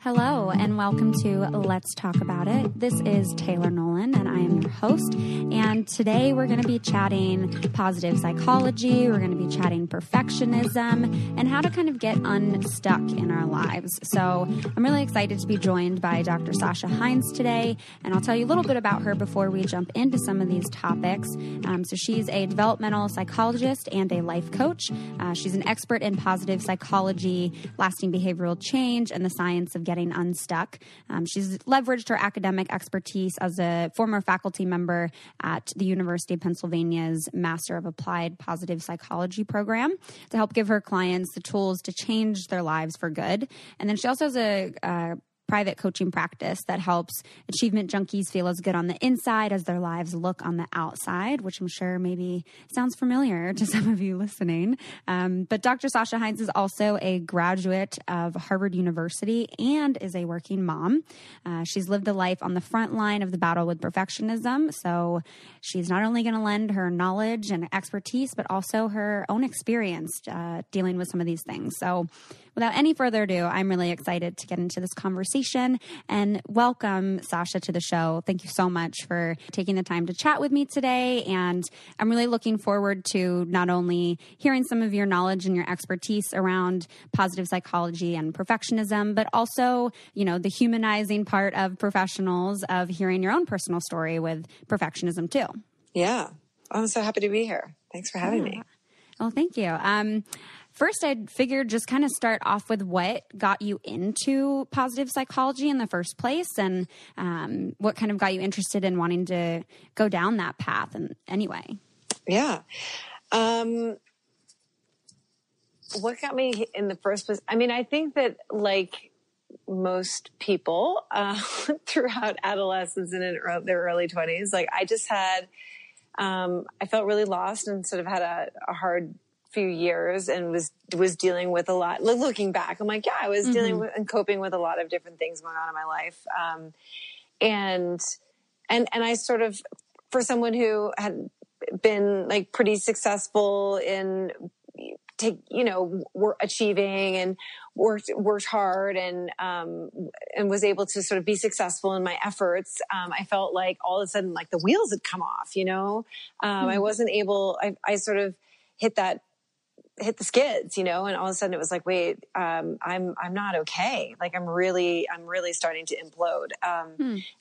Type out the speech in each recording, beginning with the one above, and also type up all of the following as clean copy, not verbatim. Hello and welcome to Let's Talk About It. This is Taylor Nolan and I am your host. And today we're going to be chatting positive psychology, we're going to be chatting perfectionism, and how to kind of get unstuck in our lives. So I'm really excited to be joined by Dr. Sasha Heinz today, and I'll tell you a little bit about her before we jump into some of these topics. So she's a developmental psychologist and a life coach. She's an expert in positive psychology, lasting behavioral change, and the science of getting unstuck. She's leveraged her academic expertise as a former faculty member at the University of Pennsylvania's Master of Applied Positive Psychology program to help give her clients the tools to change their lives for good. And then she also has a private coaching practice that helps achievement junkies feel as good on the inside as their lives look on the outside, which I'm sure maybe sounds familiar to some of you listening. But Dr. Sasha Heinz is also a graduate of Harvard University and is a working mom. She's lived a life on the front line of the battle with perfectionism. So she's not only going to lend her knowledge and expertise, but also her own experience dealing with some of these things. So without any further ado, I'm really excited to get into this conversation and welcome Sasha to the show. Thank you so much for taking the time to chat with me today. And I'm really looking forward to not only hearing some of your knowledge and your expertise around positive psychology and perfectionism, but also, you know, the humanizing part of professionals of hearing your own personal story with perfectionism too. Yeah. I'm so happy to be here. Thanks for having me. Well, thank you. First, I figured just kind of start off with what got you into positive psychology in the first place and what kind of got you interested in wanting to go down that path and anyway. Yeah. What got me in the first place? I mean, I think that like most people throughout adolescence and in their early 20s, like I just had, I felt really lost and sort of had a hard few years and was dealing with a lot. Looking back, I'm like, yeah, I was dealing with and coping with a lot of different things going on in my life. And I sort of, for someone who had been like pretty successful in achieving and worked hard and was able to sort of be successful in my efforts. I felt like all of a sudden, like the wheels had come off, you know, I wasn't able, I sort of hit the skids, you know, and all of a sudden it was like, wait, I'm not okay. Like I'm really starting to implode,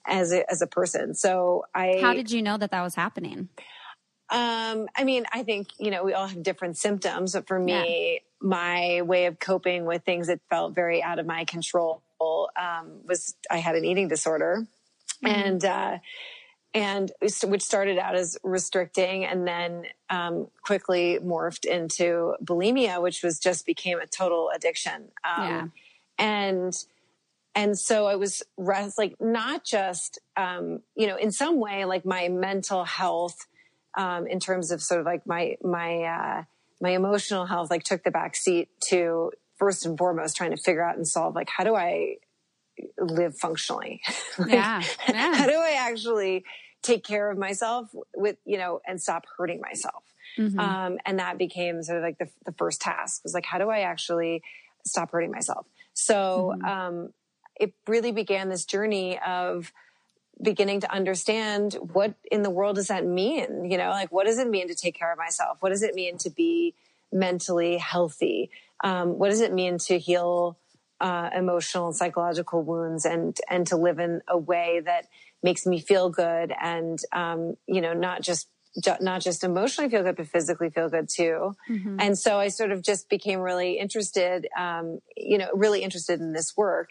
as a person. So how did you know that was happening? I mean, I think, you know, we all have different symptoms, but for me, my way of coping with things that felt very out of my control, was I had an eating disorder and which started out as restricting and then quickly morphed into bulimia, which became a total addiction. And so I was like, not just, you know, in some way, like my mental health in terms of sort of like my emotional health, like took the back seat to first and foremost, trying to figure out and solve, like, how do I live functionally? Like, how do I actually take care of myself with, you know, and stop hurting myself. And that became sort of like the first task was like, how do I actually stop hurting myself? So, it really began this journey of beginning to understand what in the world does that mean? You know, like, what does it mean to take care of myself? What does it mean to be mentally healthy? What does it mean to heal emotional and psychological wounds and to live in a way that makes me feel good and, you know, not just emotionally feel good, but physically feel good too. And so I sort of just became really interested, you know, really interested in this work.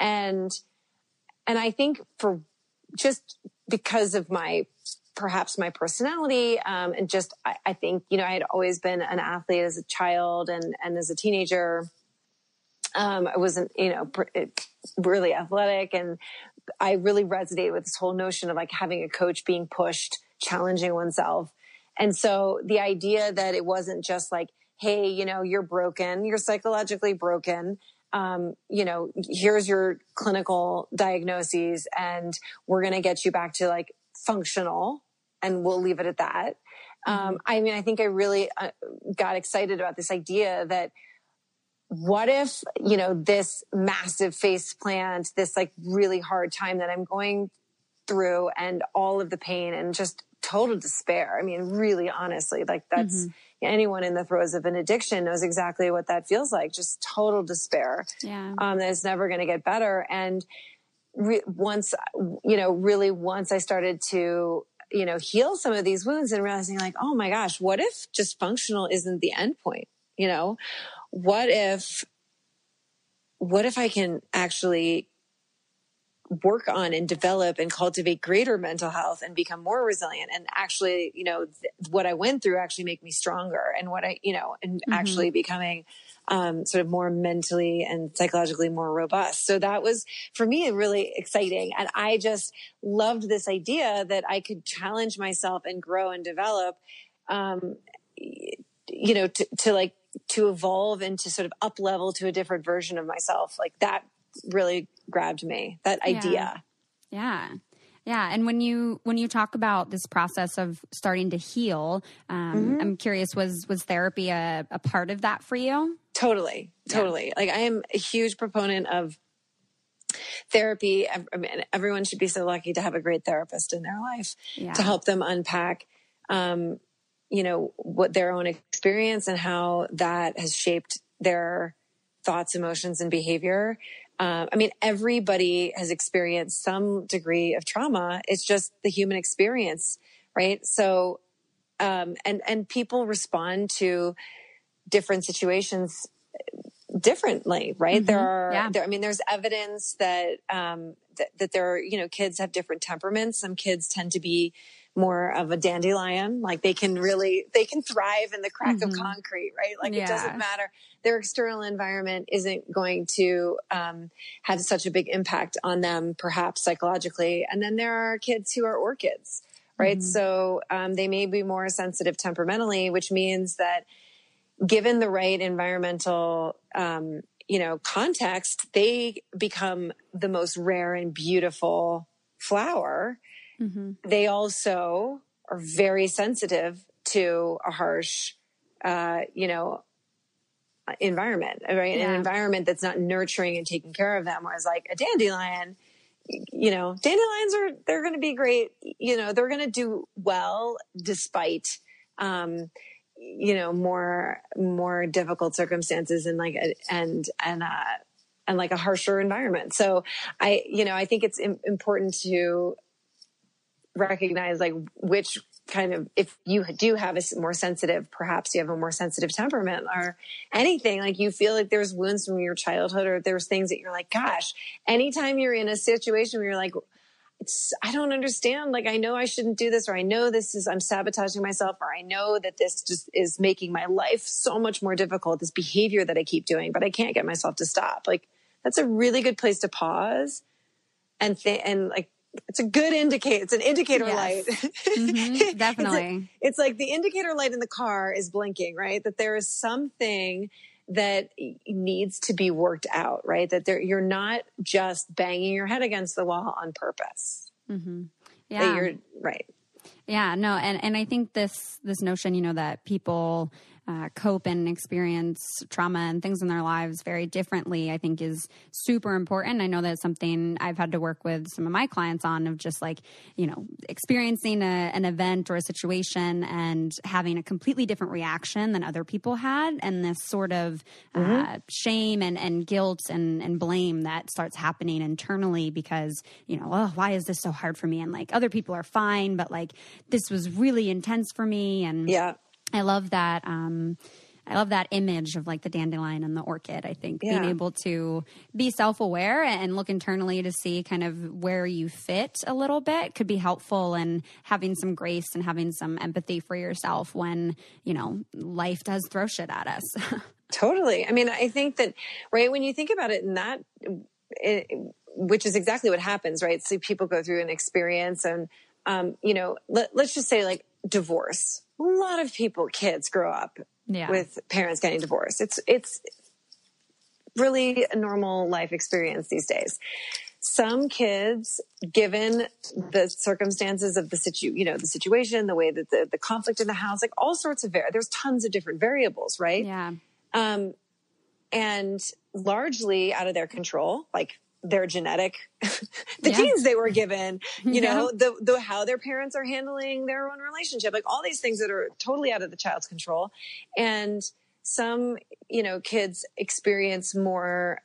And I think because of my perhaps my personality. And just, I think, you know, I had always been an athlete as a child and as a teenager. I wasn't, you know, really athletic, and I really resonated with this whole notion of like having a coach, being pushed, challenging oneself. And so the idea that it wasn't just like, hey, you know, you're broken, you're psychologically broken. You know, here's your clinical diagnoses and we're going to get you back to like functional and we'll leave it at that. Mm-hmm. I mean, I think I really got excited about this idea that what if, you know, this massive faceplant, this like really hard time that I'm going through and all of the pain and just total despair. I mean, really, honestly, like that's anyone in the throes of an addiction knows exactly what that feels like. Just total despair. Yeah. That it's never going to get better. And once I started to, you know, heal some of these wounds and realizing like, oh my gosh, what if just functional isn't the end point? You know, what if I can actually work on and develop and cultivate greater mental health and become more resilient and actually, you know, what I went through actually make me stronger and what I, you know, and actually becoming sort of more mentally and psychologically more robust. So that was for me really exciting. And I just loved this idea that I could challenge myself and grow and develop, you know, to evolve and to sort of up level to a different version of myself. Like that really grabbed me, that idea. Yeah. Yeah. And when you talk about this process of starting to heal, I'm curious, was therapy a part of that for you? Totally. Yeah. Like I am a huge proponent of therapy. I mean, everyone should be so lucky to have a great therapist in their life to help them unpack, you know, what their own experience and how that has shaped their thoughts, emotions, and behavior. I mean, everybody has experienced some degree of trauma. It's just the human experience, right? So, and people respond to different situations differently, right? Mm-hmm. There's evidence that, that there are, you know, kids have different temperaments. Some kids tend to be more of a dandelion, like they can thrive in the crack of concrete, right? Like it doesn't matter. Their external environment isn't going to have such a big impact on them, perhaps psychologically. And then there are kids who are orchids, right? Mm-hmm. So they may be more sensitive temperamentally, which means that given the right environmental, you know, context, they become the most rare and beautiful flower. Mm-hmm. They also are very sensitive to a harsh, you know, environment, right? Yeah. An environment that's not nurturing and taking care of them. Whereas like a dandelion, you know, dandelions they're going to be great. You know, they're going to do well despite, you know, more difficult circumstances and like, and like a harsher environment. So I think it's important to recognize like which kind of, if you do have a more sensitive, perhaps you have a more sensitive temperament or anything, like you feel like there's wounds from your childhood or there's things that you're like, gosh, anytime you're in a situation where you're like, I don't understand. Like, I know I shouldn't do this, or I know I'm sabotaging myself, or I know that this just is making my life so much more difficult, this behavior that I keep doing, but I can't get myself to stop. Like, that's a really good place to pause and like, it's a good indicator. It's an indicator light. Mm-hmm, definitely. It's like the indicator light in the car is blinking, right? That there is something that needs to be worked out, right? That you're not just banging your head against the wall on purpose. Mm-hmm. Yeah. That you're right. Yeah, no. And I think this notion, you know, that people cope and experience trauma and things in their lives very differently, I think is super important. I know that's something I've had to work with some of my clients on, of just like, you know, experiencing an event or a situation and having a completely different reaction than other people had. And this sort of shame and guilt and blame that starts happening internally because, you know, oh, why is this so hard for me? And like other people are fine, but like this was really intense for me. And I love that I love that image of like the dandelion and the orchid. I think being able to be self-aware and look internally to see kind of where you fit a little bit could be helpful, and having some grace and having some empathy for yourself when, you know, life does throw shit at us. Totally. I mean, I think that, right, when you think about it in that, which is exactly what happens, right? So people go through an experience and, you know, let's just say like divorce. A lot of people, kids grow up with parents getting divorced. It's really a normal life experience these days. Some kids, given the circumstances of the situation, the way that the conflict in the house, like all sorts of there's tons of different variables, right? Yeah. And largely out of their control, like their genetic, the genes they were given, you know, the how their parents are handling their own relationship, like all these things that are totally out of the child's control. And some, you know, kids experience more,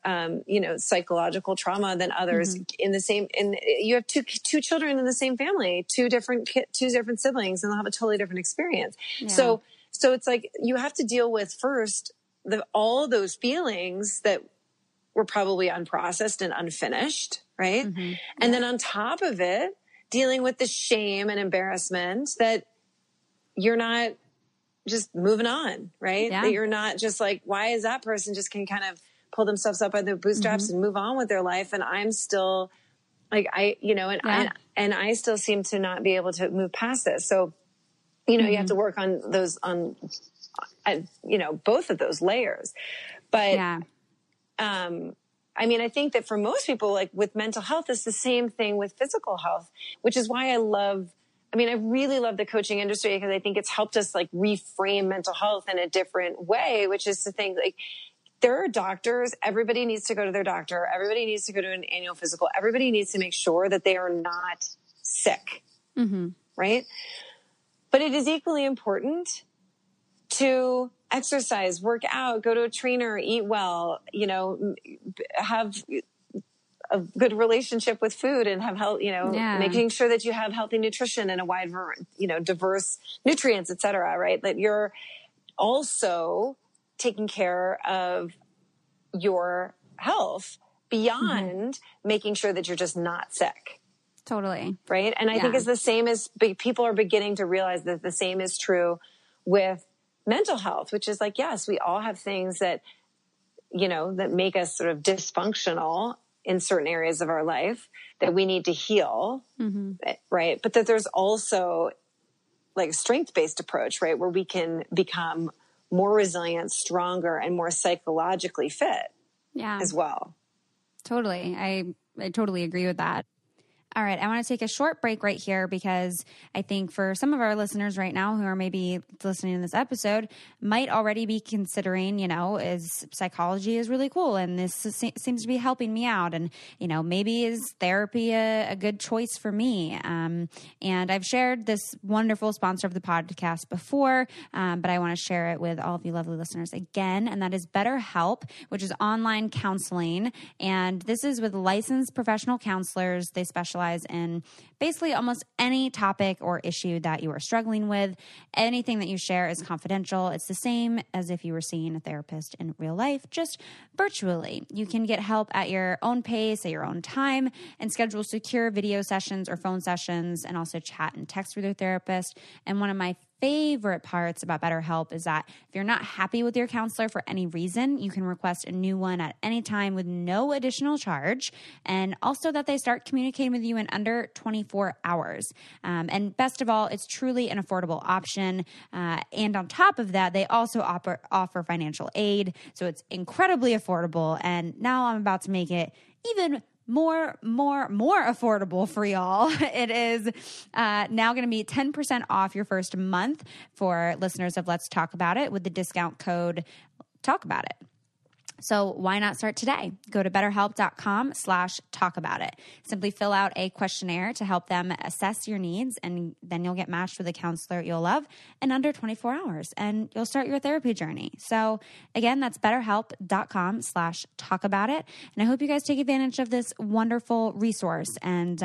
you know, psychological trauma than others in the same, and you have two children in the same family, two different siblings, and they'll have a totally different experience. Yeah. So it's like, you have to deal with first all those feelings that were probably unprocessed and unfinished, right? Mm-hmm. Yeah. And then on top of it, dealing with the shame and embarrassment that you're not just moving on, right? Yeah. That you're not just like, why is that person just can kind of pull themselves up by their bootstraps and move on with their life? And I'm still like, I still seem to not be able to move past this. So, you know, you have to work on those, you know, both of those layers. But, I mean, I think that for most people, like with mental health, it's the same thing with physical health, which is why I really love the coaching industry, because I think it's helped us like reframe mental health in a different way, which is to think like there are doctors, everybody needs to go to their doctor. Everybody needs to go to an annual physical. Everybody needs to make sure that they are not sick. Mm-hmm. Right. But it is equally important to exercise, work out, go to a trainer, eat well, you know, have a good relationship with food and have health, you know, making sure that you have healthy nutrition and a wide, you know, diverse nutrients, et cetera, right? That you're also taking care of your health beyond making sure that you're just not sick. Totally. Right. And I think it's the same as people are beginning to realize that the same is true with mental health, which is like, yes, we all have things that, you know, that make us sort of dysfunctional in certain areas of our life that we need to heal. Mm-hmm. Right. But that there's also like a strength-based approach, right, where we can become more resilient, stronger, and more psychologically fit as well. Totally. I totally agree with that. All right. I want to take a short break right here, because I think for some of our listeners right now who are maybe listening to this episode might already be considering, you know, psychology is really cool and this seems to be helping me out. And, you know, maybe is therapy a good choice for me? And I've shared this wonderful sponsor of the podcast before, but I want to share it with all of you lovely listeners again. And that is BetterHelp, which is online counseling. And this is with licensed professional counselors. They specialize in basically almost any topic or issue that you are struggling with. Anything that you share is confidential. It's the same as if you were seeing a therapist in real life, just virtually. You can get help at your own pace, at your own time, and schedule secure video sessions or phone sessions, and also chat and text with your therapist. And one of my favorite parts about BetterHelp is that if you're not happy with your counselor for any reason, you can request a new one at any time with no additional charge, and also that they start communicating with you in under 24 hours. And best of all, it's truly an affordable option. And on top of that, they also offer financial aid. So it's incredibly affordable. And now I'm about to make it even more affordable for y'all. It is now going to be 10% off your first month for listeners of Let's Talk About It with the discount code Talk About It. So why not start today? Go to betterhelp.com/talkaboutit. Simply fill out a questionnaire to help them assess your needs, and then you'll get matched with a counselor you'll love in under 24 hours, and you'll start your therapy journey. So again, that's betterhelp.com/talkaboutit. And I hope you guys take advantage of this wonderful resource, and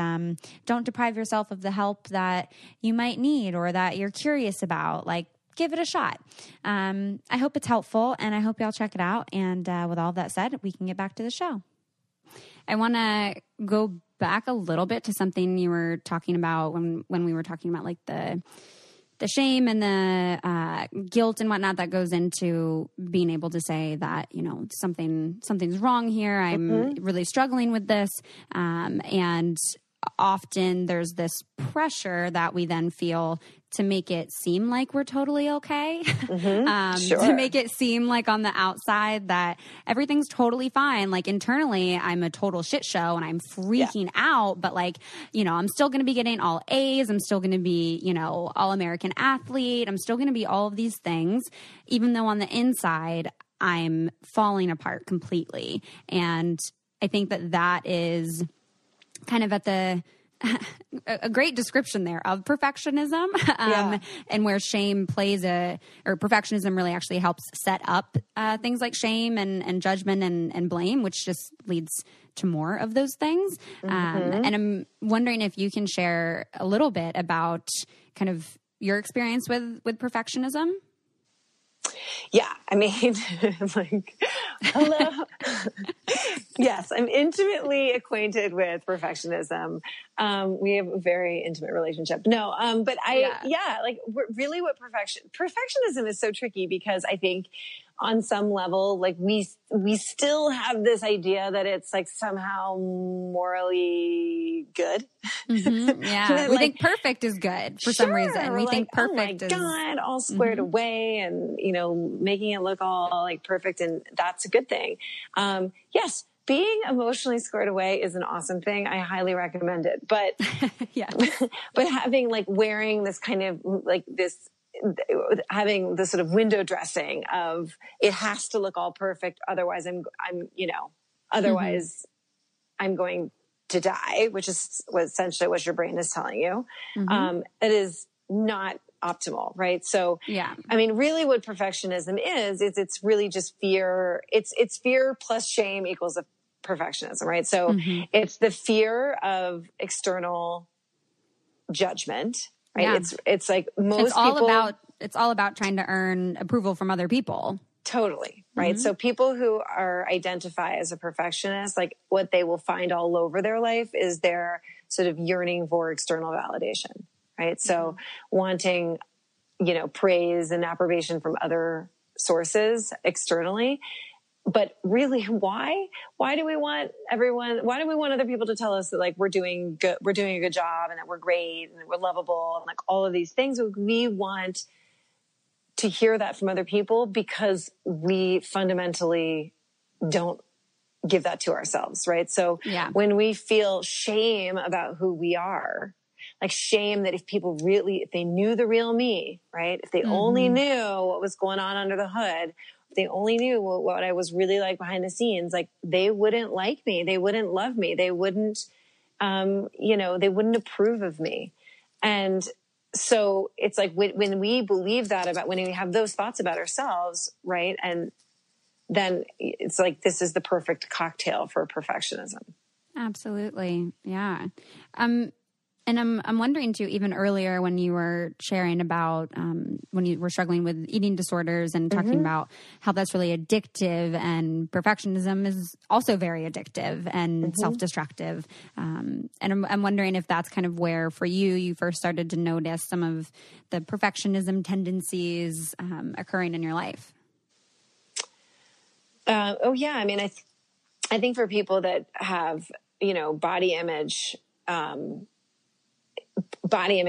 don't deprive yourself of the help that you might need or that you're curious about. Like, give it a shot. I hope it's helpful, and I hope y'all check it out. And with all that said, we can get back to the show. I want to go back a little bit to something you were talking about when we were talking about like the shame and the guilt and whatnot that goes into being able to say that, you know, something's wrong here. I'm really struggling with this. And often there's this pressure that we then feel to make it seem like we're totally okay, to make it seem like on the outside that everything's totally fine. Like internally, I'm a total shit show and I'm freaking out, but like, you know, I'm still going to be getting all A's. I'm still going to be, you know, all-American athlete. I'm still going to be all of these things, even though on the inside, I'm falling apart completely. And I think that that is kind of at the a great description there of perfectionism, and where shame plays or perfectionism really actually helps set up things like shame and judgment and blame, which just leads to more of those things. And I'm wondering if you can share a little bit about kind of your experience with perfectionism. Yeah, I mean, like, hello. Yes, I'm intimately acquainted with perfectionism. We have a very intimate relationship. No, but really what perfectionism is so tricky, because I think on some level, like we still have this idea that it's like somehow morally good. Yeah. We think perfect is good for some reason. We think perfect is, oh my God, all squared away and, you know, making it look all like perfect. And that's a good thing. Yes. Being emotionally squared away is an awesome thing. I highly recommend it, but but having like wearing this kind of like this, having the sort of window dressing of it has to look all perfect. Otherwise I'm going to die, which is essentially what your brain is telling you. It is not optimal. Right. So, I mean, really what perfectionism is it's really just fear. It's fear plus shame equals a perfectionism. Right. So it's the fear of external judgment. Right. Yeah. It's like most it's all about trying to earn approval from other people. Totally. Right. So people who identify as a perfectionist, like what they will find all over their life is their sort of yearning for external validation. Right. So wanting, you know, praise and approbation from other sources externally. But really, why do we want why do we want other people to tell us that like we're doing a good job and that we're great and that we're lovable and like all of these things? We want to hear that from other people because we fundamentally don't give that to ourselves, right? So when we feel shame about who we are, like shame that if they knew the real me, right? If they only knew what was going on under the hood, they only knew what I was really like behind the scenes, like they wouldn't like me. They wouldn't love me. They wouldn't, they wouldn't approve of me. And so it's like when we believe that when we have those thoughts about ourselves, right? And then it's like, this is the perfect cocktail for perfectionism. Absolutely. Yeah. And I'm wondering too, even earlier when you were sharing about when you were struggling with eating disorders and talking about how that's really addictive, and perfectionism is also very addictive and self-destructive. And I'm wondering if that's kind of where for you first started to notice some of the perfectionism tendencies occurring in your life. I mean, I think for people that have, you know, body image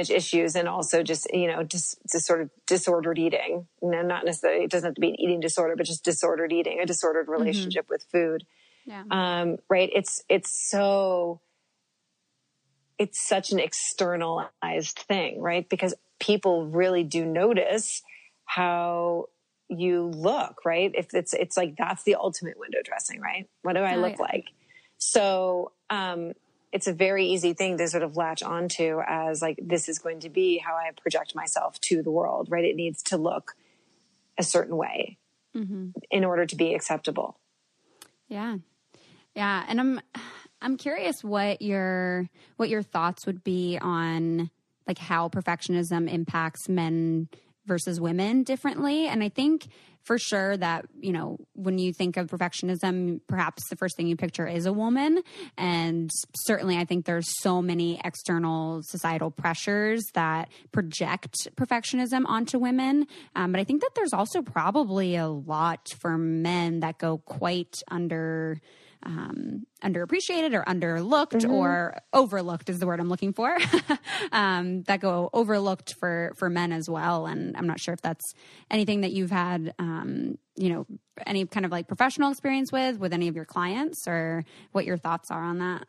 issues and also just, you know, just sort of disordered eating. No, not necessarily, it doesn't have to be an eating disorder, but just disordered eating, a disordered relationship with food. Yeah. Right. It's such an externalized thing, right? Because people really do notice how you look, right? If it's like, that's the ultimate window dressing, right? What do I look like? So, it's a very easy thing to sort of latch onto as like, this is going to be how I project myself to the world, right? It needs to look a certain way in order to be acceptable. Yeah. Yeah. And I'm curious what your thoughts would be on like how perfectionism impacts men versus women differently. And I think for sure that, you know, when you think of perfectionism, perhaps the first thing you picture is a woman. And certainly I think there's so many external societal pressures that project perfectionism onto women. But I think that there's also probably a lot for men that go quite underappreciated or underlooked or overlooked is the word I'm looking for, that go overlooked for men as well. And I'm not sure if that's anything that you've had, you know, any kind of like professional experience with any of your clients or what your thoughts are on that.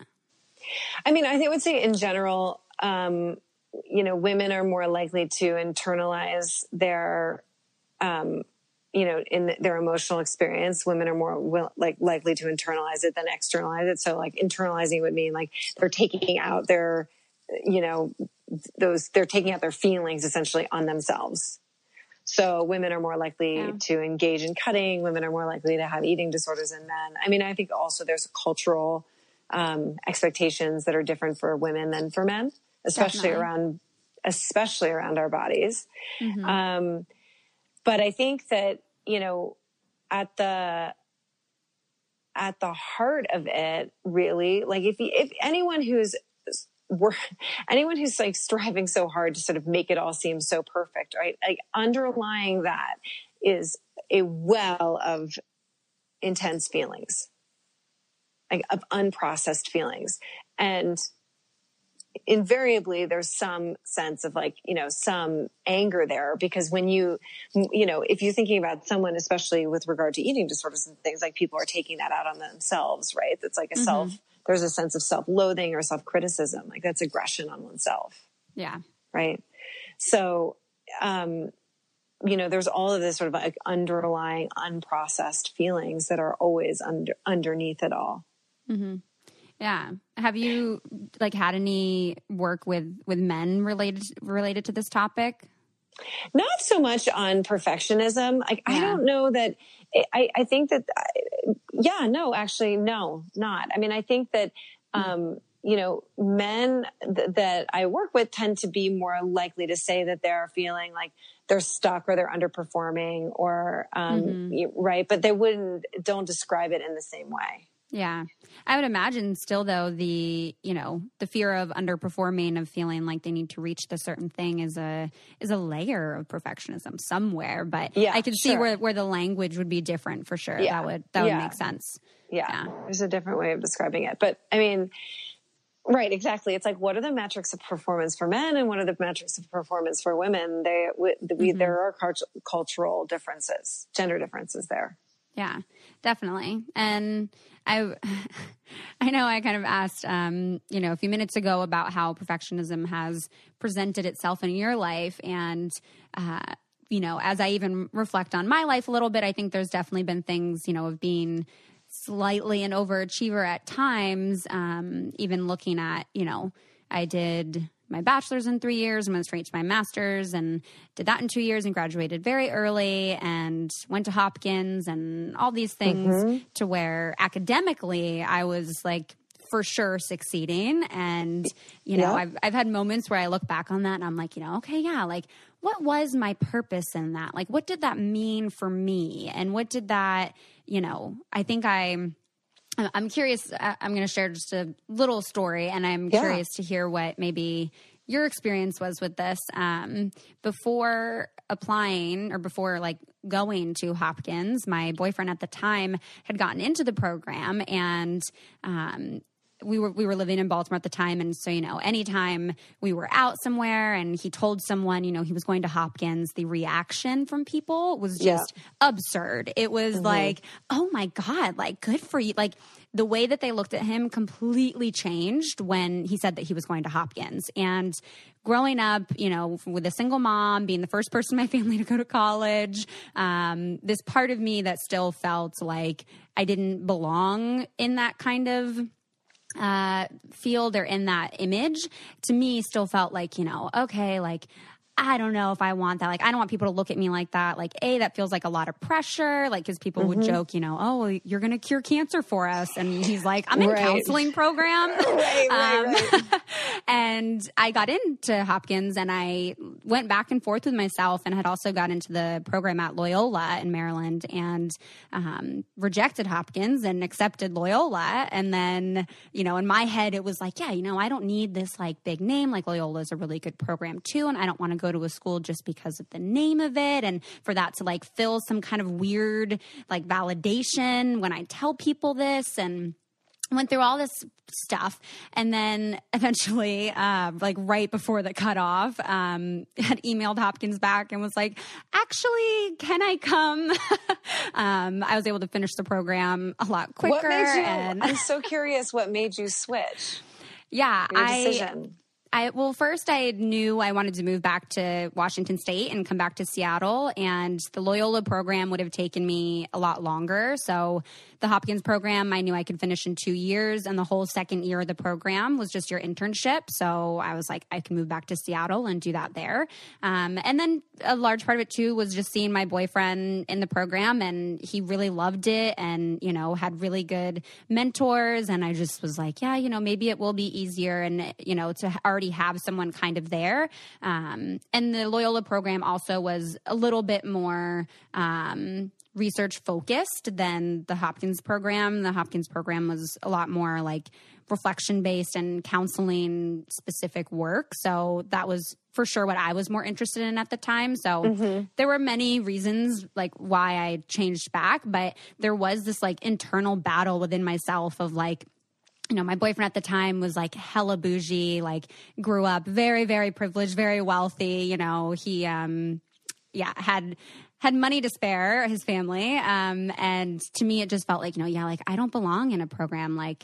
I mean, I would say in general, you know, women are more likely to internalize their, you know, in their emotional experience, women are more likely to internalize it than externalize it. So like internalizing would mean like they're taking out their, you know, they're taking out their feelings essentially on themselves. So women are more likely to engage in cutting. Women are more likely to have eating disorders than men. I mean, I think also there's cultural expectations that are different for women than for men, especially around our bodies. Mm-hmm. But I think that, you know, at the heart of it, really, like if anyone who's like striving so hard to sort of make it all seem so perfect, right? Like underlying that is a well of intense feelings, like of unprocessed feelings. And invariably there's some sense of like, you know, some anger there, because when you know, if you're thinking about someone, especially with regard to eating disorders and things, like people are taking that out on themselves, right? It's like a there's a sense of self-loathing or self-criticism. Like that's aggression on oneself. Yeah. Right. So, you know, there's all of this sort of like underlying unprocessed feelings that are always underneath it all. Mm-hmm. Yeah. Have you like had any work with men related to this topic? Not so much on perfectionism. I don't know that I think that, no, not. I mean, I think that, you know, men that I work with tend to be more likely to say that they're feeling like they're stuck or they're underperforming or, right. But they don't describe it in the same way. Yeah. I would imagine still though, the, you know, the fear of underperforming, of feeling like they need to reach the certain thing is a layer of perfectionism somewhere, but yeah, I can see where the language would be different for sure. Yeah. That would make sense. Yeah. There's a different way of describing it, but I mean, right, exactly. It's like, what are the metrics of performance for men and what are the metrics of performance for women? There are cultural differences, gender differences there. Yeah, definitely. And I know I kind of asked, you know, a few minutes ago about how perfectionism has presented itself in your life. And, you know, as I even reflect on my life a little bit, I think there's definitely been things, you know, of being slightly an overachiever at times, even looking at, you know, I did my bachelor's in 3 years and went straight to my master's and did that in 2 years and graduated very early and went to Hopkins and all these things to where academically I was like for sure succeeding. And, you know, I've had moments where I look back on that and I'm like, you know, okay, yeah, like what was my purpose in that? Like, what did that mean for me? And what did that, you know, I think I'm curious, I'm going to share just a little story and I'm curious to hear what maybe your experience was with this. Before applying or before like going to Hopkins, my boyfriend at the time had gotten into the program and, we were living in Baltimore at the time. And so, you know, anytime we were out somewhere and he told someone, you know, he was going to Hopkins, the reaction from people was just absurd. It was like, oh my God, like good for you. Like the way that they looked at him completely changed when he said that he was going to Hopkins. And growing up, you know, with a single mom, being the first person in my family to go to college, this part of me that still felt like I didn't belong in that kind of field or in that image, to me still felt like, you know, okay, like I don't know if I want that. Like, I don't want people to look at me like that. Like, A, that feels like a lot of pressure. Like, because people would joke, you know, oh, well, you're going to cure cancer for us. And he's like, I'm in a counseling program. Right. And I got into Hopkins and I went back and forth with myself and had also got into the program at Loyola in Maryland and rejected Hopkins and accepted Loyola. And then, you know, in my head, it was like, yeah, you know, I don't need this like big name. Like Loyola is a really good program too. And I don't want to go to a school just because of the name of it and for that to like fill some kind of weird like validation when I tell people this, and went through all this stuff. And then eventually, like right before the cutoff, had emailed Hopkins back and was like, actually, can I come? I was able to finish the program a lot quicker. What made you, I'm so curious what made you switch? Yeah. Well, first I knew I wanted to move back to Washington State and come back to Seattle, and the Loyola program would have taken me a lot longer. So the Hopkins program, I knew I could finish in 2 years, and the whole second year of the program was just your internship. So I was like, I can move back to Seattle and do that there. And then a large part of it too was just seeing my boyfriend in the program, and he really loved it and, you know, had really good mentors. And I just was like, yeah, you know, maybe it will be easier and, you know, to already have someone kind of there. And the Loyola program also was a little bit more research focused than the Hopkins program. The Hopkins program was a lot more like reflection-based and counseling-specific work. So that was for sure what I was more interested in at the time. So there were many reasons like why I changed back, but there was this like internal battle within myself of like, you know, my boyfriend at the time was like hella bougie, like grew up very, very privileged, very wealthy. You know, he, had money to spare, his family. And to me, it just felt like, you know, yeah, like I don't belong in a program like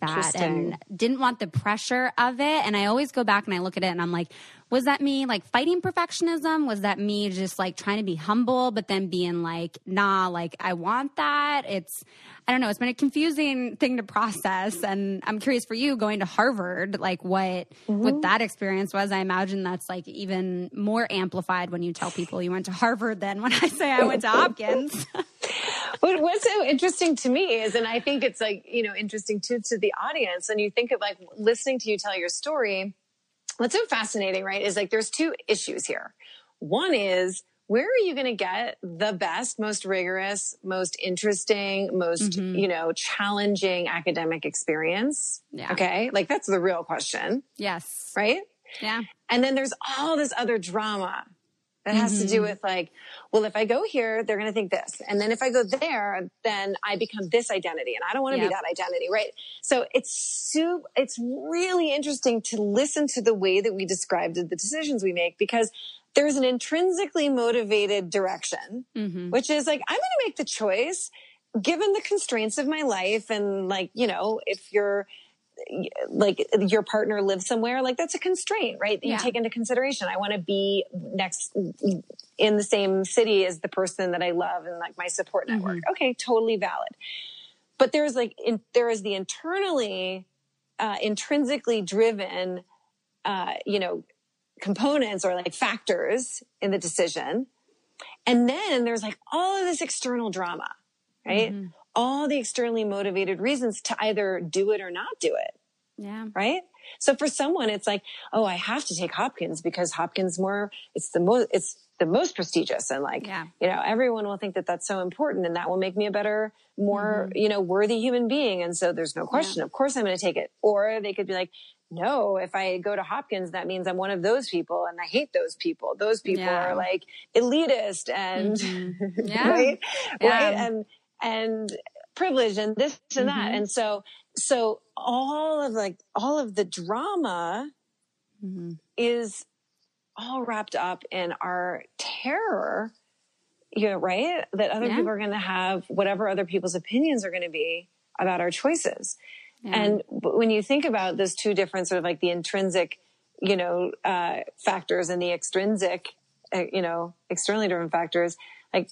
that, and didn't want the pressure of it. And I always go back and I look at it and I'm like, was that me like fighting perfectionism? Was that me just like trying to be humble, but then being like, nah, like I want that. It's, I don't know. It's been a confusing thing to process. And I'm curious for you going to Harvard, like what that experience was. I imagine that's like even more amplified when you tell people you went to Harvard than when I say I went to Hopkins. But what's so interesting to me is, and I think it's like, you know, interesting too to the audience. And you think of like listening to you tell your story. What's so fascinating, right, is like there's two issues here. One is, where are you going to get the best, most rigorous, most interesting, most, you know, challenging academic experience? Yeah. Okay. Like that's the real question. Yes. Right? Yeah. And then there's all this other drama that has to do with like, well, if I go here, they're going to think this. And then if I go there, then I become this identity, and I don't want to be that identity. Right. So it's really interesting to listen to the way that we described the decisions we make, because there's an intrinsically motivated direction, which is like, I'm going to make the choice given the constraints of my life. And like, you know, if you're like your partner lives somewhere, like that's a constraint, right? That you take into consideration. I want to be next in the same city as the person that I love and like my support network. Okay. Totally valid. But there's like, there is the intrinsically driven, you know, components or like factors in the decision. And then there's like all of this external drama, right? All the externally motivated reasons to either do it or not do it. Yeah. Right. So for someone, it's like, oh, I have to take Hopkins because Hopkins it's the most prestigious. And like, you know, everyone will think that that's so important and that will make me a better, more, you know, worthy human being. And so there's no question, of course I'm going to take it. Or they could be like, no, if I go to Hopkins, that means I'm one of those people and I hate those people. Those people are like elitist and and privilege and this and that. And so all of the drama is all wrapped up in our terror, you know, right? That other people are going to have whatever other people's opinions are going to be about our choices. Yeah. And when you think about those two different sort of like the intrinsic, you know, factors and the extrinsic, you know, externally driven factors, like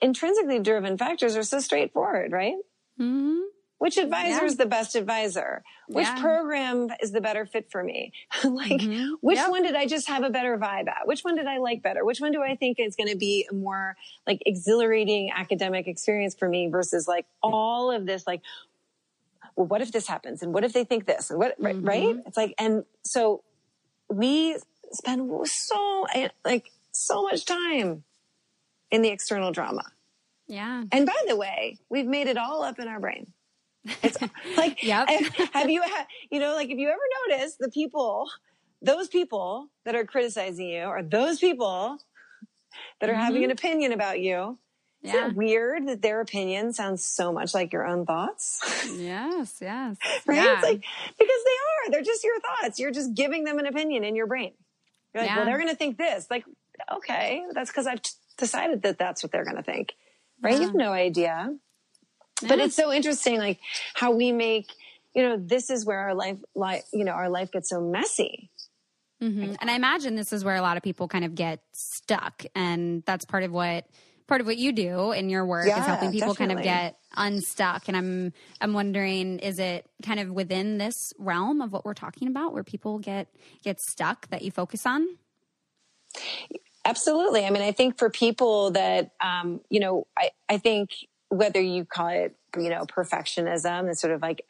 intrinsically driven factors are so straightforward, right? Mm-hmm. Which advisor is the best advisor? Which program is the better fit for me? Like, which one did I just have a better vibe at? Which one did I like better? Which one do I think is going to be a more like exhilarating academic experience for me versus like all of this, like, well, what if this happens? And what if they think this? And what, right? It's like, and so we spend so much time in the external drama. Yeah. And by the way, we've made it all up in our brain. It's like, if you ever notice those people that are criticizing you or those people that are having an opinion about you, isn't it weird that their opinion sounds so much like your own thoughts? Yes, yes. Right? Yeah. It's like, because they are. They're just your thoughts. You're just giving them an opinion in your brain. You're like, well, they're going to think this. Like, okay, that's because I've decided that that's what they're going to think. Right? Yeah. You have no idea. But it's so interesting, like how we make, this is where our life gets so messy. Mm-hmm. Like, and I imagine this is where a lot of people kind of get stuck. And that's part of what you do in your work is helping people kind of get unstuck. And I'm wondering, is it kind of within this realm of what we're talking about where people get stuck that you focus on? Absolutely. I mean, I think for people that, I think whether you call it, perfectionism, it's sort of like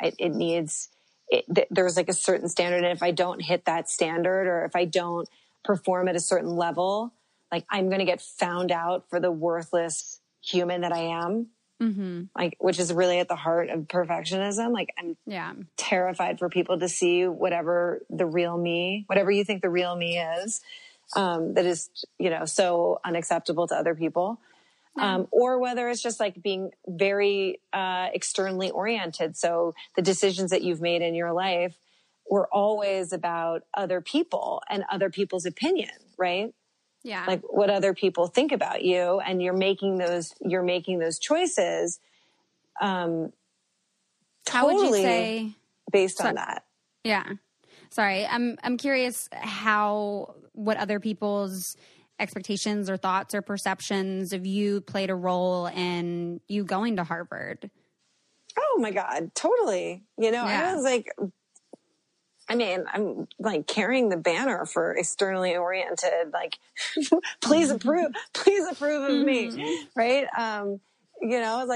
there's like a certain standard. And if I don't hit that standard or if I don't perform at a certain level, like I'm going to get found out for the worthless human that I am, like, which is really at the heart of perfectionism. Like I'm terrified for people to see whatever you think the real me is, that is, so unacceptable to other people. Or whether it's just like being very externally oriented. So the decisions that you've made in your life were always about other people and other people's opinion, right? Yeah. Like what other people think about you, and you're making those choices. How totally would you say based on that? Yeah. Sorry. I'm curious what other people's expectations or thoughts or perceptions of you played a role in you going to Harvard. Oh my God. Totally. I was like, I'm like carrying the banner for externally oriented, like, please approve of me. Right. That was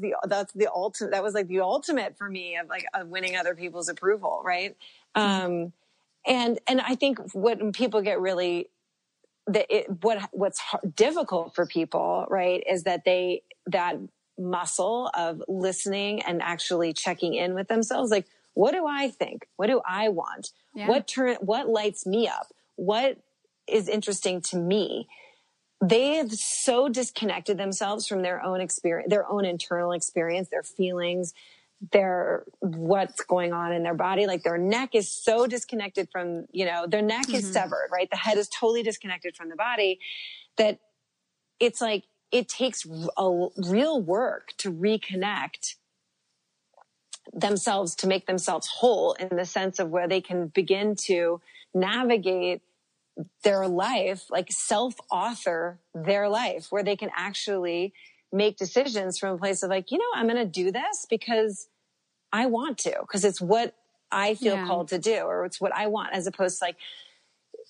like the ultimate for me of winning other people's approval. Right. And I think when people get really, what's difficult for people, right, is that that muscle of listening and actually checking in with themselves, like, what do I think? What do I want? Yeah. What lights me up? What is interesting to me? They have so disconnected themselves from their own experience, their own internal experience, their feelings, what's going on in their body. Like their neck is so disconnected from, their neck is severed, right? The head is totally disconnected from the body, that it's like, it takes a real work to reconnect themselves, to make themselves whole in the sense of where they can begin to navigate their life, like self-author their life, where they can actually make decisions from a place of like, I'm going to do this because I want to, because it's what I feel called to do, or it's what I want, as opposed to like,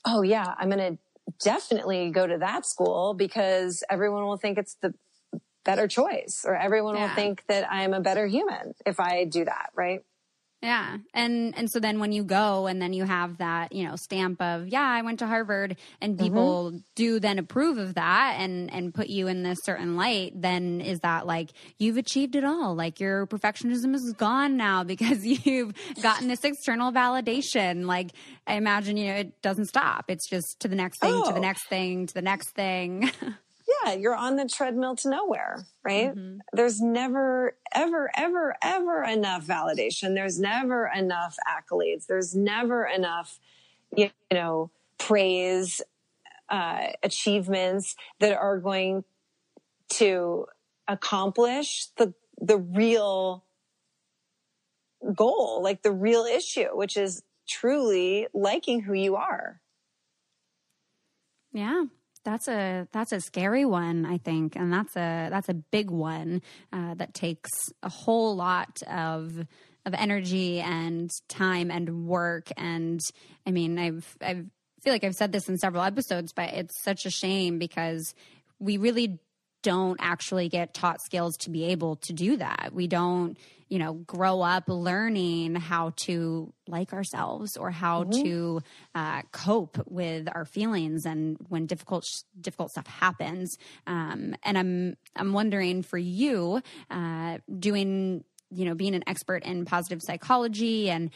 oh yeah, I'm going to definitely go to that school because everyone will think it's the better choice, or everyone will think that I'm a better human if I do that. Right. Yeah. And so then when you go and then you have that, stamp of, I went to Harvard, and people do then approve of that and put you in this certain light, then is that like, you've achieved it all. Like your perfectionism is gone now because you've gotten this external validation. Like I imagine, it doesn't stop. It's just to the next thing, to the next thing, to the next thing. Yeah. You're on the treadmill to nowhere, right? Mm-hmm. There's never, ever, ever, ever enough validation. There's never enough accolades. There's never enough, praise, achievements that are going to accomplish the real goal, like the real issue, which is truly liking who you are. Yeah. That's a scary one, I think, and that's a big one that takes a whole lot of energy and time and work. And I mean, I feel like I've said this in several episodes, but it's such a shame because we really don't actually get taught skills to be able to do that. We don't, grow up learning how to like ourselves or how to cope with our feelings and when difficult stuff happens. And I'm wondering for you, being an expert in positive psychology and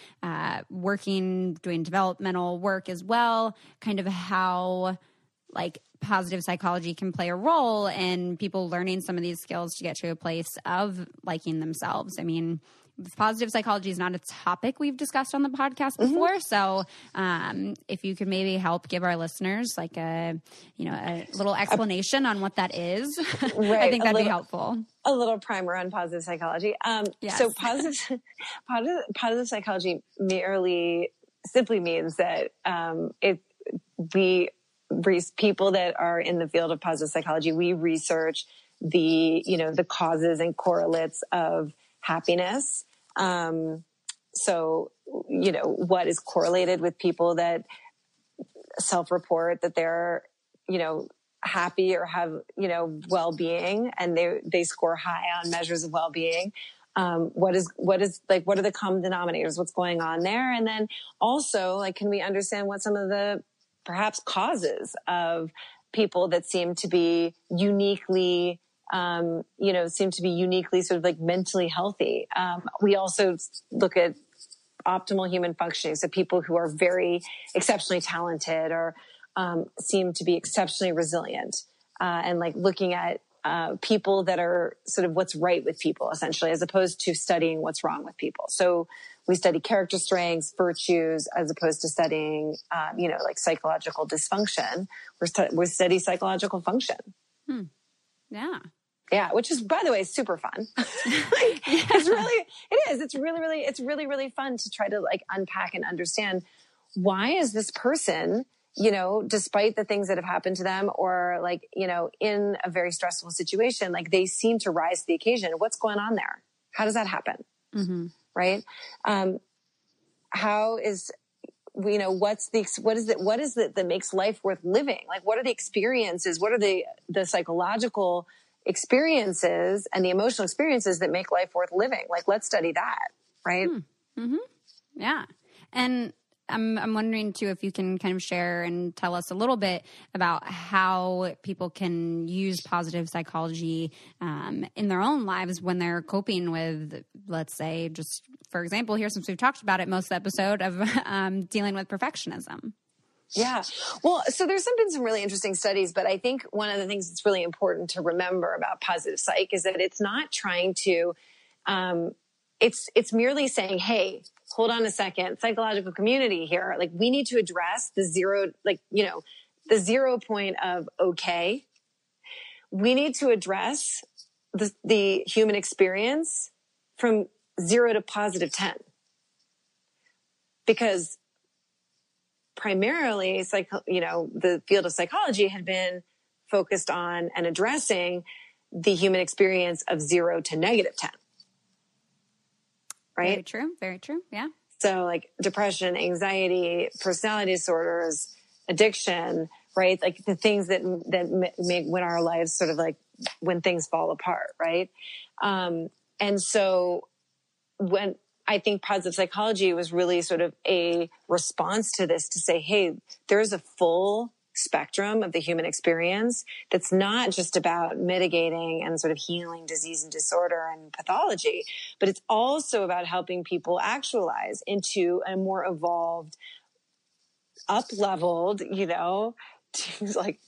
doing developmental work as well, kind of how positive psychology can play a role in people learning some of these skills to get to a place of liking themselves. I mean, positive psychology is not a topic we've discussed on the podcast before. So if you could maybe help give our listeners a little explanation on what that is, right, I think that'd be helpful. A little primer on positive psychology. Yes. So positive psychology simply means that people that are in the field of positive psychology, we research the causes and correlates of happiness. What is correlated with people that self-report that they're, happy or have, well-being, and they score high on measures of well-being. What are the common denominators? What's going on there? And then also, can we understand what some of the perhaps causes of people that seem to be uniquely, sort of mentally healthy. We also look at optimal human functioning. So people who are very exceptionally talented or seem to be exceptionally resilient, and looking at people that are sort of what's right with people, essentially, as opposed to studying what's wrong with people. So we study character strengths, virtues, as opposed to studying, psychological dysfunction. We study psychological function. Yeah. Yeah. Which is, by the way, super fun. It's really fun to try to unpack and understand why is this person, despite the things that have happened to them or in a very stressful situation, they seem to rise to the occasion. What's going on there? How does that happen? Mm-hmm. Right? What is it that makes life worth living? What are the experiences? What are the psychological experiences and the emotional experiences that make life worth living? Let's study that. Right. Mm-hmm. Yeah. And I'm wondering too, if you can kind of share and tell us a little bit about how people can use positive psychology in their own lives when they're coping with, let's say, just for example, here, since we've talked about it most of the episode, of dealing with perfectionism. Yeah. Well, so there's been some really interesting studies, but I think one of the things that's really important to remember about positive psych is that it's not trying to, it's merely saying, hey, hold on a second, psychological community here. We need to address the zero, the 0 point of okay. We need to address the human experience from 0 to positive 10. Because primarily, the field of psychology had been focused on and addressing the human experience of 0 to negative 10. Right? Very true. Very true. Yeah. So depression, anxiety, personality disorders, addiction, right? The things that make when our lives sort of when things fall apart. Right. And so when I think positive psychology was really sort of a response to this to say, hey, there's a full spectrum of the human experience that's not just about mitigating and sort of healing disease and disorder and pathology, but it's also about helping people actualize into a more evolved, up-leveled, to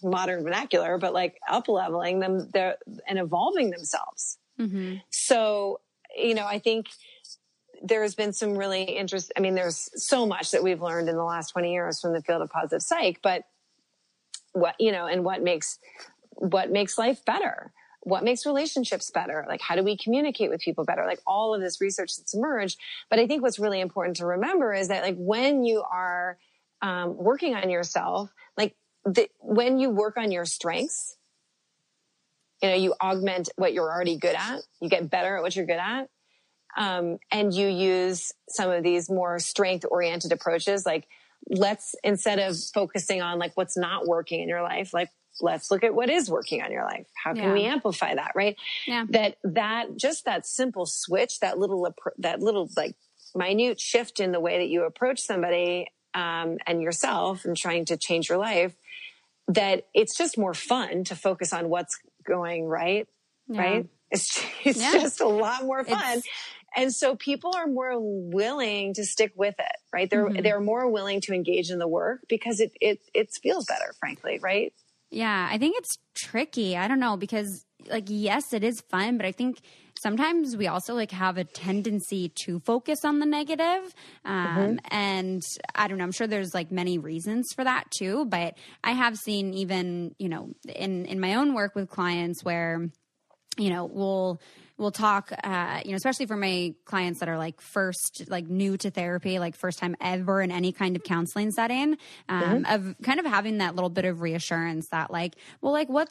modern vernacular, but up-leveling them there and evolving themselves. Mm-hmm. So, I think there's been some really there's so much that we've learned in the last 20 years from the field of positive psych, but what makes life better? What makes relationships better? How do we communicate with people better? All of this research that's emerged. But I think what's really important to remember is that when you are working on yourself, when you work on your strengths, you know, you augment what you're already good at, you get better at what you're good at. And you use some of these more strength oriented approaches. Like, let's, instead of focusing on like what's not working in your life, like let's look at what is working on your life. How can we amplify that? Right. Yeah. That just that simple switch, that little like minute shift in the way that you approach somebody, and yourself and trying to change your life, that it's just more fun to focus on what's going right. Yeah. Right. It's just a lot more fun. And so people are more willing to stick with it, right? They're more willing to engage in the work because it feels better, frankly, right? Yeah, I think it's tricky. I don't know, because like, yes, it is fun, but I think sometimes we also like have a tendency to focus on the negative. And I don't know, I'm sure there's like many reasons for that too, but I have seen even, you know, in my own work with clients where, you know, we'll talk, you know, especially for my clients that are like first, like new to therapy, like first time ever in any kind of counseling setting, of kind of having that little bit of reassurance that like, well, like what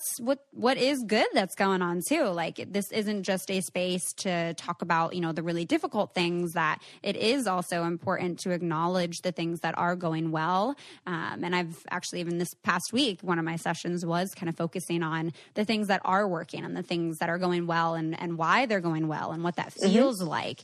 is good that's going on too. Like, this isn't just a space to talk about, you know, the really difficult things, that it is also important to acknowledge the things that are going well. And I've actually, even this past week, one of my sessions was kind of focusing on the things that are working and the things that are going well, and why they're going well and what that feels like.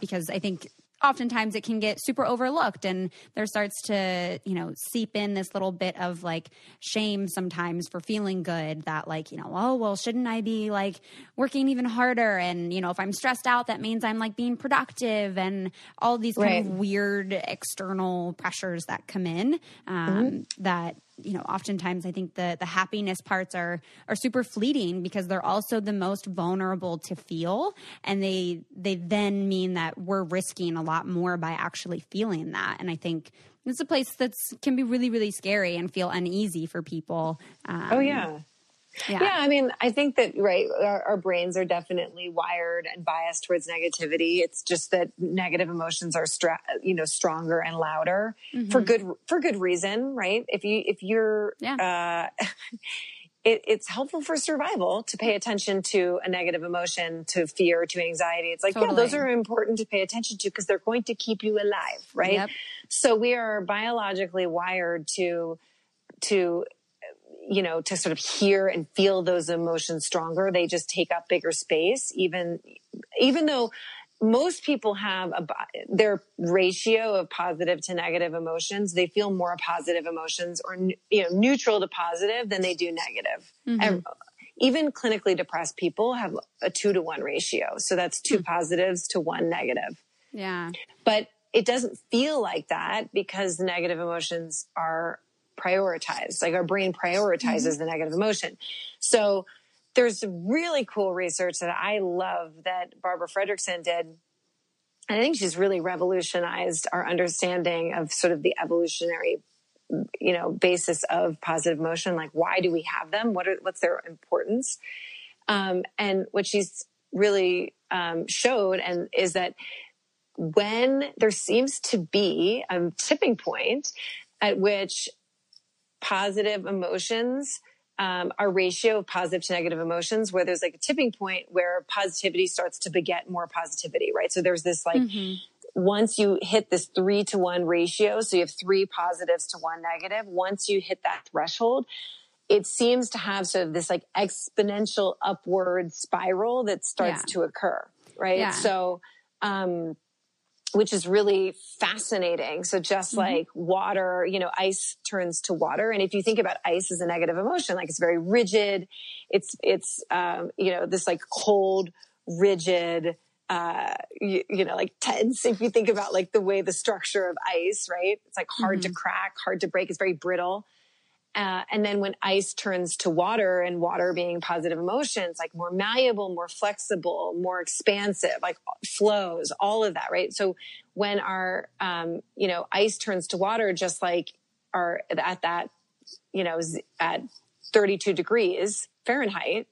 Because I think oftentimes it can get super overlooked, and there starts to, you know, seep in this little bit of like shame sometimes for feeling good, that like, you know, oh, well, shouldn't I be like working even harder? And, you know, if I'm stressed out, that means I'm like being productive, and all these kind of weird external pressures that come in, that, you know, oftentimes I think the happiness parts are super fleeting, because they're also the most vulnerable to feel. And they then mean that we're risking a lot more by actually feeling that. And I think it's a place that can be really, really scary and feel uneasy for people. Yeah. I mean, I think that, right, our brains are definitely wired and biased towards negativity. It's just that negative emotions are, stronger and louder for good reason, right? It's helpful for survival to pay attention to a negative emotion, to fear, to anxiety. It's like, yeah, those are important to pay attention to because they're going to keep you alive, right? Yep. So we are biologically wired to you know, to sort of hear and feel those emotions stronger. They just take up bigger space, even though most people have their ratio of positive to negative emotions. They feel more positive emotions, or, you know, neutral to positive, than they do negative. And even clinically depressed people have a 2-to-1 ratio. So that's 2 positives to 1 negative. Yeah. But it doesn't feel like that because negative emotions are prioritized. Like, our brain prioritizes the negative emotion. So there's really cool research that I love that Barbara Fredrickson did. And I think she's really revolutionized our understanding of sort of the evolutionary, you know, basis of positive emotion. Like, why do we have them? What's their importance? And what she's really showed and is that when there seems to be a tipping point at which positive emotions, our ratio of positive to negative emotions, where there's like a tipping point where positivity starts to beget more positivity, right? So there's this like, once you hit this 3-to-1 ratio, so you have 3 positives to 1 negative. Once you hit that threshold, it seems to have sort of this like exponential upward spiral that starts to occur, right? Yeah. So, which is really fascinating. So just like water, you know, ice turns to water. And if you think about ice as a negative emotion, like, it's very rigid. It's you know, this like cold, rigid, you know, like tense. If you think about like the way the structure of ice, right? It's like hard to crack, hard to break. It's very brittle. And then when ice turns to water, and water being positive emotions, like more malleable, more flexible, more expansive, like flows, all of that, right? So when our, you know, ice turns to water, just like our, at that, you know, at 32 degrees Fahrenheit,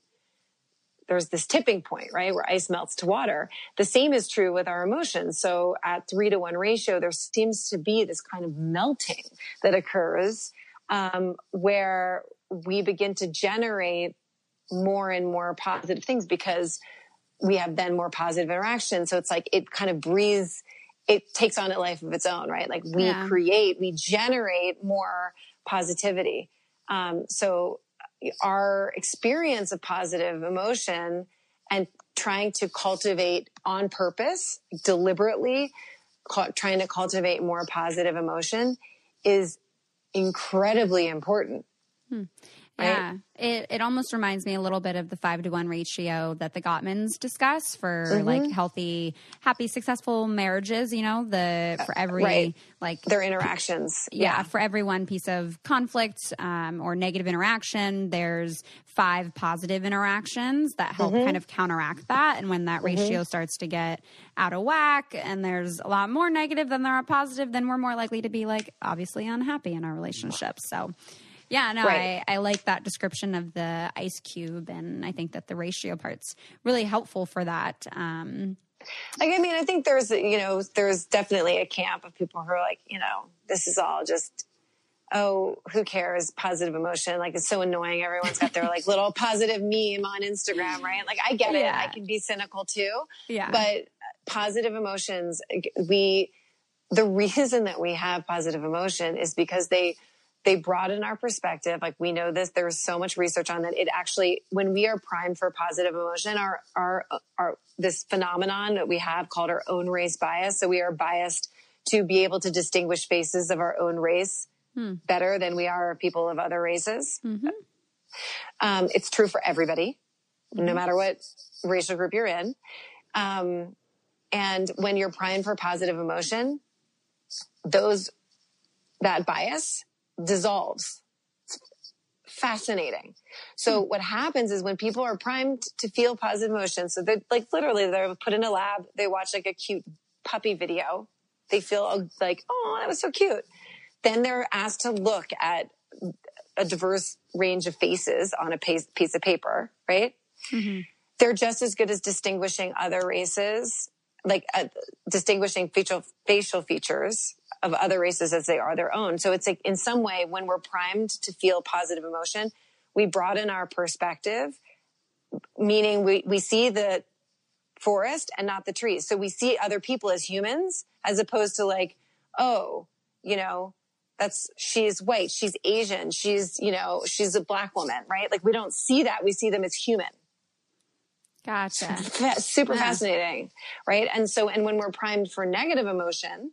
there's this tipping point, right, where ice melts to water. The same is true with our emotions. So at 3-to-1 ratio, there seems to be this kind of melting that occurs where we begin to generate more and more positive things because we have then more positive interactions. So it's like it kind of breathes, it takes on a life of its own, right? Like we create, we generate more positivity. So our experience of positive emotion and trying to cultivate on purpose, deliberately, trying to cultivate more positive emotion is incredibly important. Yeah. Right? It almost reminds me a little bit of the 5-to-1 ratio that the Gottmans discuss for like healthy, happy, successful marriages, you know, for every like their interactions. For every one piece of conflict or negative interaction, there's 5 positive interactions that help kind of counteract that. And when that ratio starts to get out of whack and there's a lot more negative than there are positive, then we're more likely to be like obviously unhappy in our relationship. So I like that description of the ice cube, and I think that the ratio part's really helpful for that. I think there's definitely a camp of people who are like, you know, this is all just, oh, who cares? Positive emotion. Like it's so annoying. Everyone's got their like little positive meme on Instagram, right? Like I get it. I can be cynical too. Yeah. But positive emotions, the reason that we have positive emotion is because they broaden our perspective. Like we know this, there's so much research on that. It actually, when we are primed for positive emotion, our this phenomenon that we have called our own race bias. So we are biased to be able to distinguish faces of our own race better than we are people of other races. It's true for everybody, no matter what racial group you're in. And when you're primed for positive emotion, that bias dissolves. It's fascinating. So what happens is when people are primed to feel positive emotion, so they're like literally they're put in a lab, they watch like a cute puppy video, they feel like, oh, that was so cute. Then they're asked to look at a diverse range of faces on a piece of paper, right? They're just as good as distinguishing other races, like distinguishing facial features of other races as they are their own. So it's like in some way, when we're primed to feel positive emotion, we broaden our perspective, meaning we see the forest and not the trees. So we see other people as humans, as opposed to like, oh, you know, she's white, she's Asian, she's a black woman, right? Like we don't see that. We see them as human. Gotcha. Super fascinating. Right. And when we're primed for negative emotion,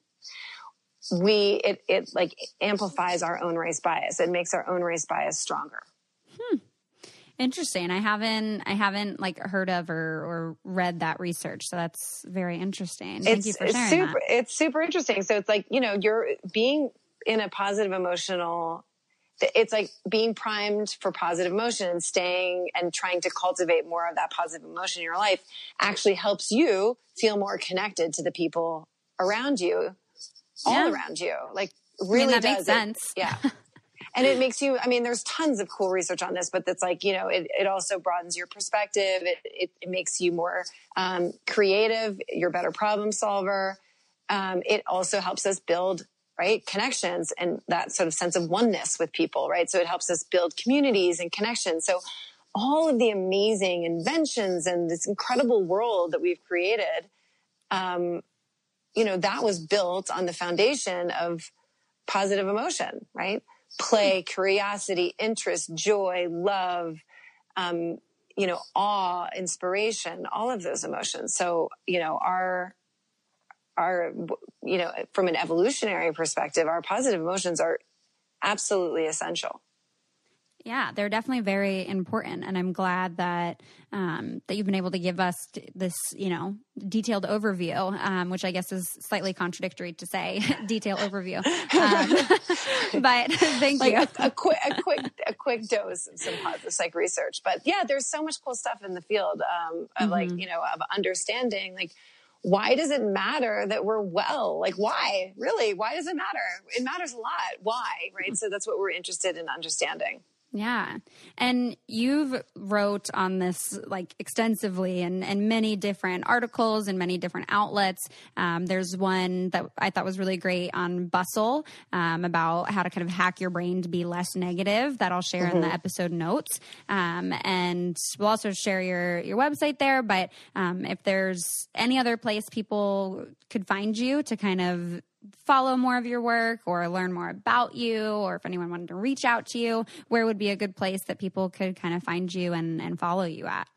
it like amplifies our own race bias. It makes our own race bias stronger. Interesting. I haven't like heard of or read that research. So that's very interesting. Thank you for sharing that. It's super interesting. So it's like, you know, you're being in a positive emotional, it's like being primed for positive emotion and staying and trying to cultivate more of that positive emotion in your life actually helps you feel more connected to the people around you. All around you, like really that does makes sense. Yeah. And it makes you, there's tons of cool research on this, but that's like, you know, it also broadens your perspective. It makes you more creative. You're a better problem solver. It also helps us build, right, connections and that sort of sense of oneness with people, right? So it helps us build communities and connections. So all of the amazing inventions and this incredible world that we've created, you know, that was built on the foundation of positive emotion, right? Play, curiosity, interest, joy, love, you know, awe, inspiration, all of those emotions. So, you know, our, you know, from an evolutionary perspective, our positive emotions are absolutely essential. Yeah, they're definitely very important, and I'm glad that that you've been able to give us this, you know, detailed overview, which I guess is slightly contradictory to say detailed overview. But thank you. A quick dose of some positive psych research. But yeah, there's so much cool stuff in the field of like, you know, of understanding like, why does it matter that we're well? Like, why? Really? Why does it matter? It matters a lot. Why? Right? So that's what we're interested in understanding. Yeah. And you've wrote on this like extensively and many different articles and many different outlets. There's one that I thought was really great on Bustle about how to kind of hack your brain to be less negative that I'll share in the episode notes. And we'll also share your website there. But if there's any other place people could find you to kind of follow more of your work or learn more about you, or if anyone wanted to reach out to you, where would be a good place that people could kind of find you and follow you at?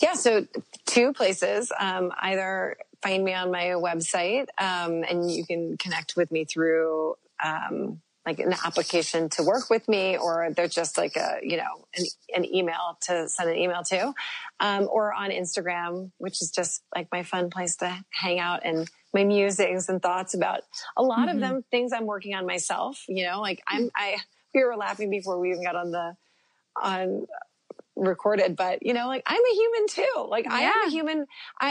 Yeah. So two places, either find me on my website, and you can connect with me through, like an application to work with me, or they're just like a, you know, an email to send an email to, or on Instagram, which is just like my fun place to hang out and my musings and thoughts about a lot of them, things I'm working on myself, you know, like we were laughing before we even got on recorded, but you know, like I'm a human too. Like I am a human.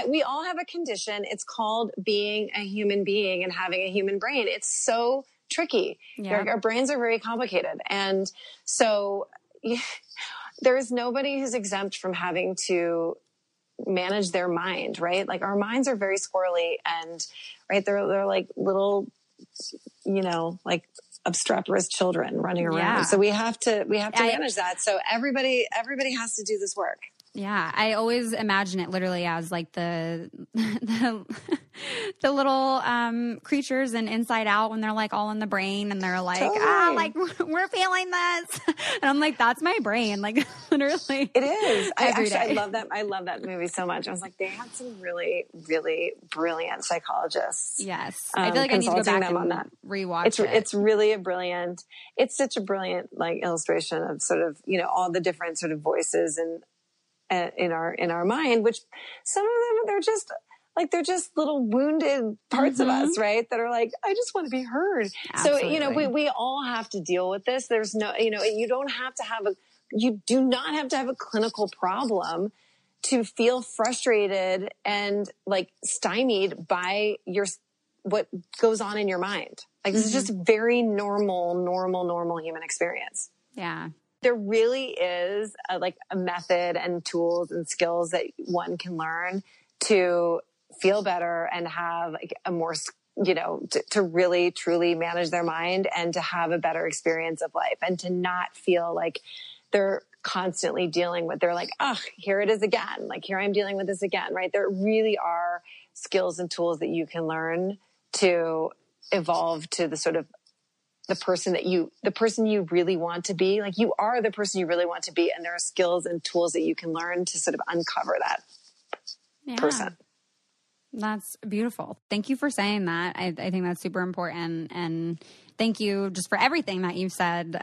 We all have a condition. It's called being a human being and having a human brain. It's so tricky. Yeah. Our brains are very complicated. And so there is nobody who's exempt from having to manage their mind, right? Like our minds are very squirrely and right. They're like little, you know, like obstreperous children running around. Yeah. So we have to manage that. So everybody has to do this work. Yeah. I always imagine it literally as like the little creatures in Inside Out when they're like all in the brain and they're like, like we're feeling this. And I'm like, that's my brain. Like literally. It is. I love that. I love that movie so much. I was like, they had some really, really brilliant psychologists. Yes. I feel like I need to go back and rewatch it. It's really such a brilliant like illustration of sort of, you know, all the different sort of voices and in our mind, which some of them, they're just little wounded parts of us, right? That are like, I just want to be heard. Absolutely. So, you know, we all have to deal with this. There's no, you know, you do not have to have a clinical problem to feel frustrated and like stymied by what goes on in your mind. Like this is just very normal human experience. Yeah. There really is a method and tools and skills that one can learn to feel better and have a more, you know, to really truly manage their mind and to have a better experience of life and to not feel like they're constantly dealing with, they're like, oh, here it is again. Like here I'm dealing with this again, right? There really are skills and tools that you can learn to evolve to the sort of the person you really want to be. Like you are the person you really want to be. And there are skills and tools that you can learn to sort of uncover that person. That's beautiful. Thank you for saying that. I think that's super important. And thank you just for everything that you've said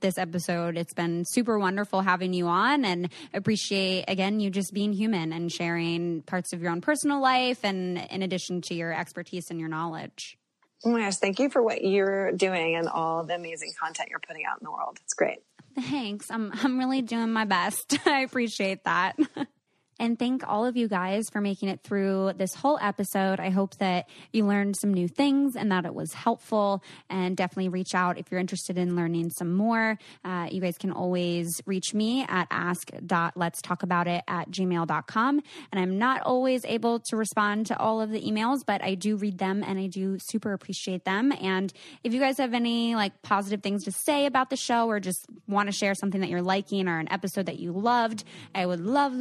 this episode. It's been super wonderful having you on, and appreciate, again, you just being human and sharing parts of your own personal life and in addition to your expertise and your knowledge. Oh my gosh, thank you for what you're doing and all the amazing content you're putting out in the world. It's great. Thanks. I'm really doing my best. I appreciate that. And thank all of you guys for making it through this whole episode. I hope that you learned some new things and that it was helpful, and definitely reach out if you're interested in learning some more. You guys can always reach me at ask.letstalkaboutit@gmail.com. And I'm not always able to respond to all of the emails, but I do read them and I do super appreciate them. And if you guys have any like positive things to say about the show, or just want to share something that you're liking or an episode that you loved, I would love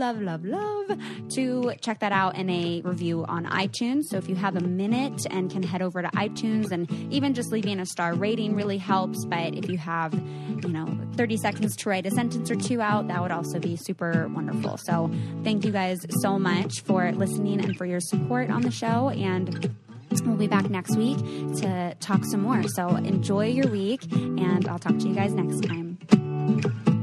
to check that out in a review on iTunes. So if you have a minute and can head over to iTunes, and even just leaving a star rating really helps. But if you have, you know, 30 seconds to write a sentence or two out, that would also be super wonderful. So thank you guys so much for listening and for your support on the show. And we'll be back next week to talk some more. So enjoy your week, and I'll talk to you guys next time.